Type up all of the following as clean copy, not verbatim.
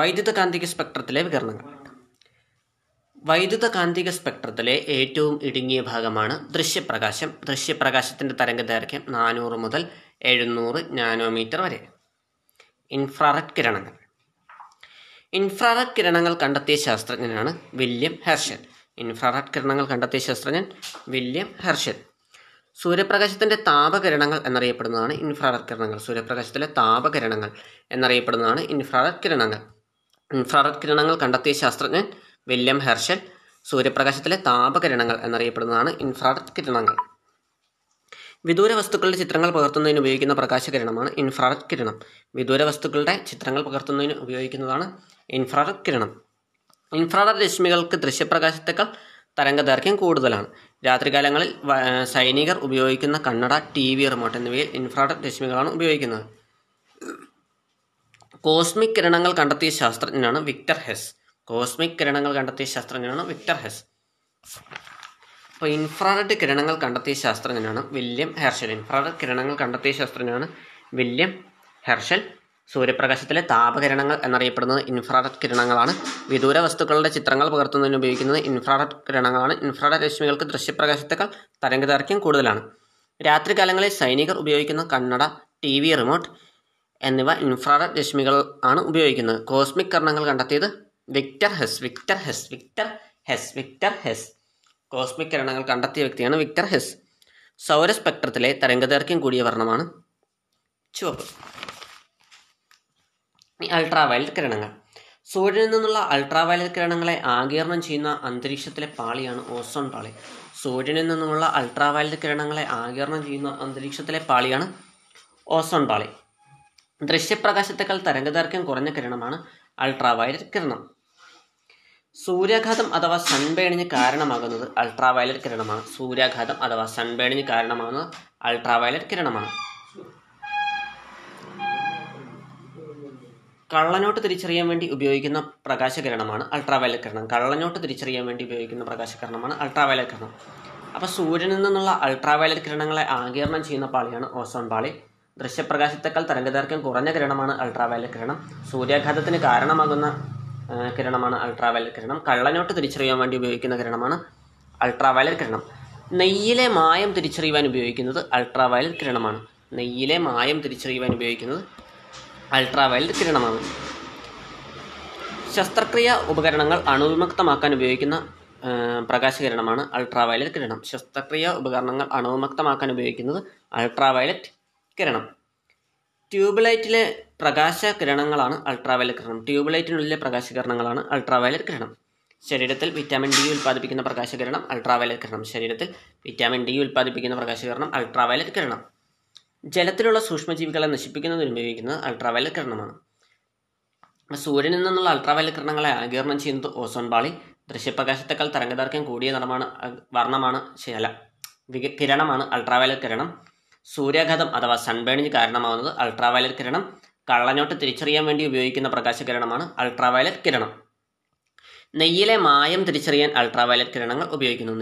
വൈദ്യുതകാന്തിക സ്പെക്ട്രത്തിലെ വികരണങ്ങൾ. വൈദ്യുതകാന്തിക സ്പെക്ട്രത്തിലെ ഏറ്റവും ഇടുങ്ങിയ ഭാഗമാണ് ദൃശ്യപ്രകാശം. ദൃശ്യപ്രകാശത്തിൻ്റെ തരംഗദൈർഘ്യം 400 മുതൽ 700 നാനോമീറ്റർ വരെ. ഇൻഫ്രാറെഡ് കിരണങ്ങൾ. ഇൻഫ്രാറെഡ് കിരണങ്ങൾ കണ്ടെത്തിയ ശാസ്ത്രജ്ഞനാണ് വില്യം ഹെർഷൽ. സൂര്യപ്രകാശത്തിൻ്റെ താപകിരണങ്ങൾ എന്നറിയപ്പെടുന്നതാണ് ഇൻഫ്രാറെഡ് കിരണങ്ങൾ. ഇൻഫ്രാറെഡ് കിരണങ്ങൾ കണ്ടെത്തിയ ശാസ്ത്രജ്ഞൻ വില്യം ഹെർഷൽ. സൂര്യപ്രകാശത്തിലെ താപകിരണങ്ങൾ എന്നറിയപ്പെടുന്നതാണ് ഇൻഫ്രാറെഡ് കിരണങ്ങൾ. വിദൂര വസ്തുക്കളുടെ ചിത്രങ്ങൾ പകർത്തുന്നതിന് ഉപയോഗിക്കുന്ന പ്രകാശകിരണമാണ് ഇൻഫ്രാറെഡ് കിരണം. ഇൻഫ്രാറെഡ് രശ്മികൾക്ക് ദൃശ്യപ്രകാശത്തേക്കാൾ തരംഗദൈർഘ്യം കൂടുതലാണ്. രാത്രികാലങ്ങളിൽ സൈനികർ ഉപയോഗിക്കുന്ന കണ്ണട, TV, റിമോട്ട് എന്നിവയിൽ ഇൻഫ്രാറെഡ് രശ്മികളാണ് ഉപയോഗിക്കുന്നത്. കോസ്മിക് കിരണങ്ങൾ കണ്ടെത്തിയ ശാസ്ത്രജ്ഞനാണ് വിക്ടർ ഹെസ്. അപ്പോൾ ഇൻഫ്രാറെഡ് കിരണങ്ങൾ കണ്ടെത്തിയ ശാസ്ത്രജ്ഞനാണ് വില്യം ഹെർഷൽ. സൂര്യപ്രകാശത്തിലെ താപകിരണങ്ങൾ എന്നറിയപ്പെടുന്നത് ഇൻഫ്രാറെഡ് കിരണങ്ങളാണ്. വിദൂര വസ്തുക്കളുടെ ചിത്രങ്ങൾ പകർത്തുന്നതിന് ഉപയോഗിക്കുന്നത് ഇൻഫ്രാറെഡ് കിരണങ്ങളാണ്. ഇൻഫ്രാറെഡ് രശ്മികൾക്ക് ദൃശ്യപ്രകാശത്തേക്കാൾ തരംഗദൈർഘ്യം കൂടുതലാണ്. രാത്രികാലങ്ങളിൽ സൈനികർ ഉപയോഗിക്കുന്ന കണ്ണട, TV, റിമോട്ട് എന്നിവ ഇൻഫ്രാറെഡ് രശ്മികൾ ആണ് ഉപയോഗിക്കുന്നത്. കോസ്മിക് കിരണങ്ങൾ കണ്ടെത്തിയത് വിക്ടർ ഹെസ്. കോസ്മിക് കിരണങ്ങൾ കണ്ടെത്തിയ വ്യക്തിയാണ് വിക്ടർ ഹെസ്. സൗരസ്പെക്ട്രത്തിലെ തരംഗദൈർഘ്യം കൂടിയ വർണ്ണമാണ് ചുവപ്പ്. അൾട്രാവയലറ്റ് കിരണങ്ങൾ. സൂര്യനിൽ നിന്നുള്ള അൾട്രാവയലറ്റ് കിരണങ്ങളെ ആഗിരണം ചെയ്യുന്ന അന്തരീക്ഷത്തിലെ പാളിയാണ് ഓസോൺ പാളി. ദൃശ്യപ്രകാശത്തേക്കാൾ തരംഗദൈർഘ്യം കുറഞ്ഞ കിരണമാണ് അൾട്രാവയലറ്റ് കിരണം. സൂര്യാഘാതം അഥവാ സൺബേണിന് കാരണമാകുന്നത് അൾട്രാവയലറ്റ് കിരണമാണ്. കള്ളനോട്ട് തിരിച്ചറിയാൻ വേണ്ടി ഉപയോഗിക്കുന്ന പ്രകാശകിരണമാണ് അൾട്രാവയലറ്റ് കിരണം. അപ്പോൾ സൂര്യനിൽ നിന്നുള്ള അൾട്രാവയലറ്റ് കിരണങ്ങളെ ആഗിരണം ചെയ്യുന്ന പാളിയാണ് ഓസോൺ പാളി. ദൃശ്യപ്രകാശത്തേക്കാൾ തരംഗദൈർഘ്യം കുറഞ്ഞ കിരണമാണ് അൾട്രാവയലറ്റ് കിരണം. സൂര്യാഘാതത്തിന് കാരണമാകുന്ന കിരണമാണ് അൾട്രാവയലറ്റ് കിരണം. കള്ളനോട്ട് തിരിച്ചറിയാൻ വേണ്ടി ഉപയോഗിക്കുന്ന കിരണമാണ് അൾട്രാവയലറ്റ് കിരണം. നെയ്യിലെ മായം തിരിച്ചറിയുവാൻ ഉപയോഗിക്കുന്നത് അൾട്രാവയലറ്റ് കിരണമാണ്. ശസ്ത്രക്രിയ ഉപകരണങ്ങൾ അണുവിമുക്തമാക്കാൻ ഉപയോഗിക്കുന്ന പ്രകാശകിരണമാണ് അൾട്രാവയലറ്റ് കിരണം. ട്യൂബ്ലൈറ്റിലെ പ്രകാശകിരണങ്ങളാണ് അൾട്രാവയലറ്റ് കിരണം. ശരീരത്തിൽ വിറ്റാമിൻ ഡി ഉൽപ്പാദിപ്പിക്കുന്ന പ്രകാശകിരണം അൾട്രാവയലറ്റ് കിരണം. ജലത്തിലുള്ള സൂക്ഷ്മജീവികളെ നശിപ്പിക്കുന്നതിന് ഉപയോഗിക്കുന്നത് അൾട്രാവയലറ്റ് കിരണമാണ്. സൂര്യനിൽ നിന്നുള്ള അൾട്രാവയലറ്റ് കിരണങ്ങളെ ആഗിരണം ചെയ്യുന്നത് ഓസോൺ പാളി. ദൃശ്യപ്രകാശത്തേക്കാൾ തരംഗദൈർഘ്യം കൂടിയ കിരണമാണ് അൾട്രാവയലറ്റ് കിരണം. സൂര്യാഘാതം അഥവാ സൺബേണിന് കാരണമാകുന്നത് അൾട്രാവയലറ്റ് കിരണം. കള്ളനോട്ട് തിരിച്ചറിയാൻ വേണ്ടി ഉപയോഗിക്കുന്ന പ്രകാശകിരണമാണ് അൾട്രാവയലറ്റ് കിരണം. നെയ്യിലെ മായം തിരിച്ചറിയാൻ അൾട്രാവയലറ്റ് കിരണങ്ങൾ ഉപയോഗിക്കുന്നു.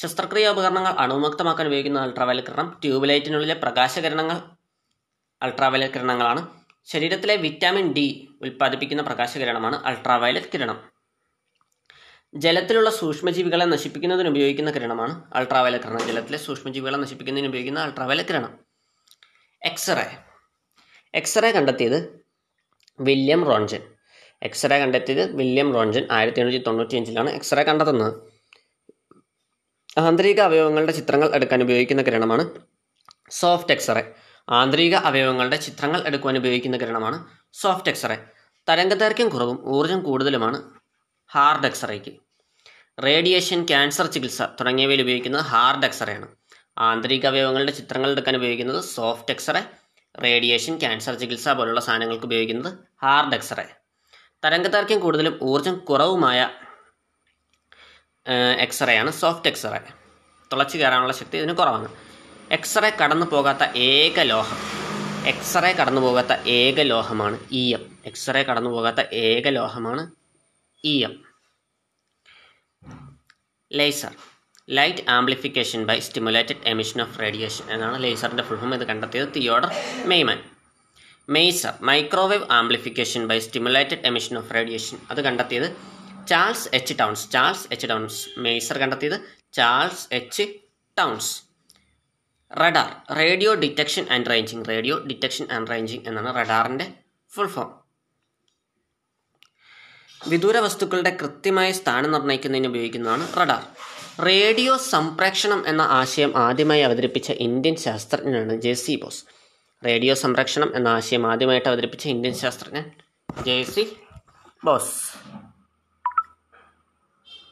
ശസ്ത്രക്രിയ ഉപകരണങ്ങൾ അണുവിമുക്തമാക്കാൻ ഉപയോഗിക്കുന്ന അൾട്രാവയലറ്റ് കിരണം. ട്യൂബ്ലൈറ്റിനുള്ളിലെ പ്രകാശകിരണങ്ങൾ അൾട്രാവയലറ്റ് കിരണങ്ങളാണ്. ശരീരത്തിലെ വിറ്റാമിൻ ഡി ഉൽപ്പാദിപ്പിക്കുന്ന പ്രകാശകിരണമാണ് അൾട്രാവയലറ്റ് കിരണം. ജലത്തിലുള്ള സൂക്ഷ്മജീവികളെ നശിപ്പിക്കുന്നതിന് ഉപയോഗിക്കുന്ന കിരണമാണ് അൾട്രാവയലറ്റ് കിരണം. എക്സ്റേ കണ്ടെത്തിയത് വില്യം റോൺജൻ. 1795-ലാണ് എക്സ്റേ കണ്ടെത്തുന്നത്. ആന്തരിക അവയവങ്ങളുടെ ചിത്രങ്ങൾ എടുക്കാൻ ഉപയോഗിക്കുന്ന കിരണമാണ് സോഫ്റ്റ് എക്സ്റേ. തരംഗദൈർഘ്യം കുറവും ഊർജ്ജം കൂടുതലുമാണ് ഹാർഡ് എക്സ്റേക്ക്. റേഡിയേഷൻ, ക്യാൻസർ ചികിത്സ തുടങ്ങിയവയിൽ ഉപയോഗിക്കുന്നത് ഹാർഡ് എക്സ്റേ ആണ്. തരംഗദൈർഘ്യം കൂടുതലും ഊർജ്ജം കുറവുമായ എക്സ്റേ ആണ് സോഫ്റ്റ് എക്സ്റേ. തുളച്ചു കയറാനുള്ള ശക്തി ഇതിന് കുറവാണ്. എക്സ്റേ കടന്നു പോകാത്ത ഏക ലോഹമാണ് ഈയം. Laser, light amplification by stimulated emission of radiation എന്നാണ് ലേസറിൻ്റെ ഫുൾ ഫോം. ഇത് കണ്ടെത്തിയത് Theodore Maiman. Maser, microwave amplification by stimulated emission of radiation, അത് കണ്ടെത്തിയത് ചാൾസ് എച്ച് ടൗൺസ്. മെയ്സർ കണ്ടെത്തിയത് Charles H Townes. Radar, radio detection and ranging എന്നാണ് റഡാറിൻ്റെ full form. വിദൂര വസ്തുക്കളുടെ കൃത്യമായ സ്ഥാനം നിർണ്ണയിക്കുന്നതിന് ഉപയോഗിക്കുന്നതാണ് റഡാർ. റേഡിയോ സംപ്രേക്ഷണം എന്ന ആശയം ആദ്യമായി അവതരിപ്പിച്ച ഇന്ത്യൻ ശാസ്ത്രജ്ഞനാണ് JC ബോസ്.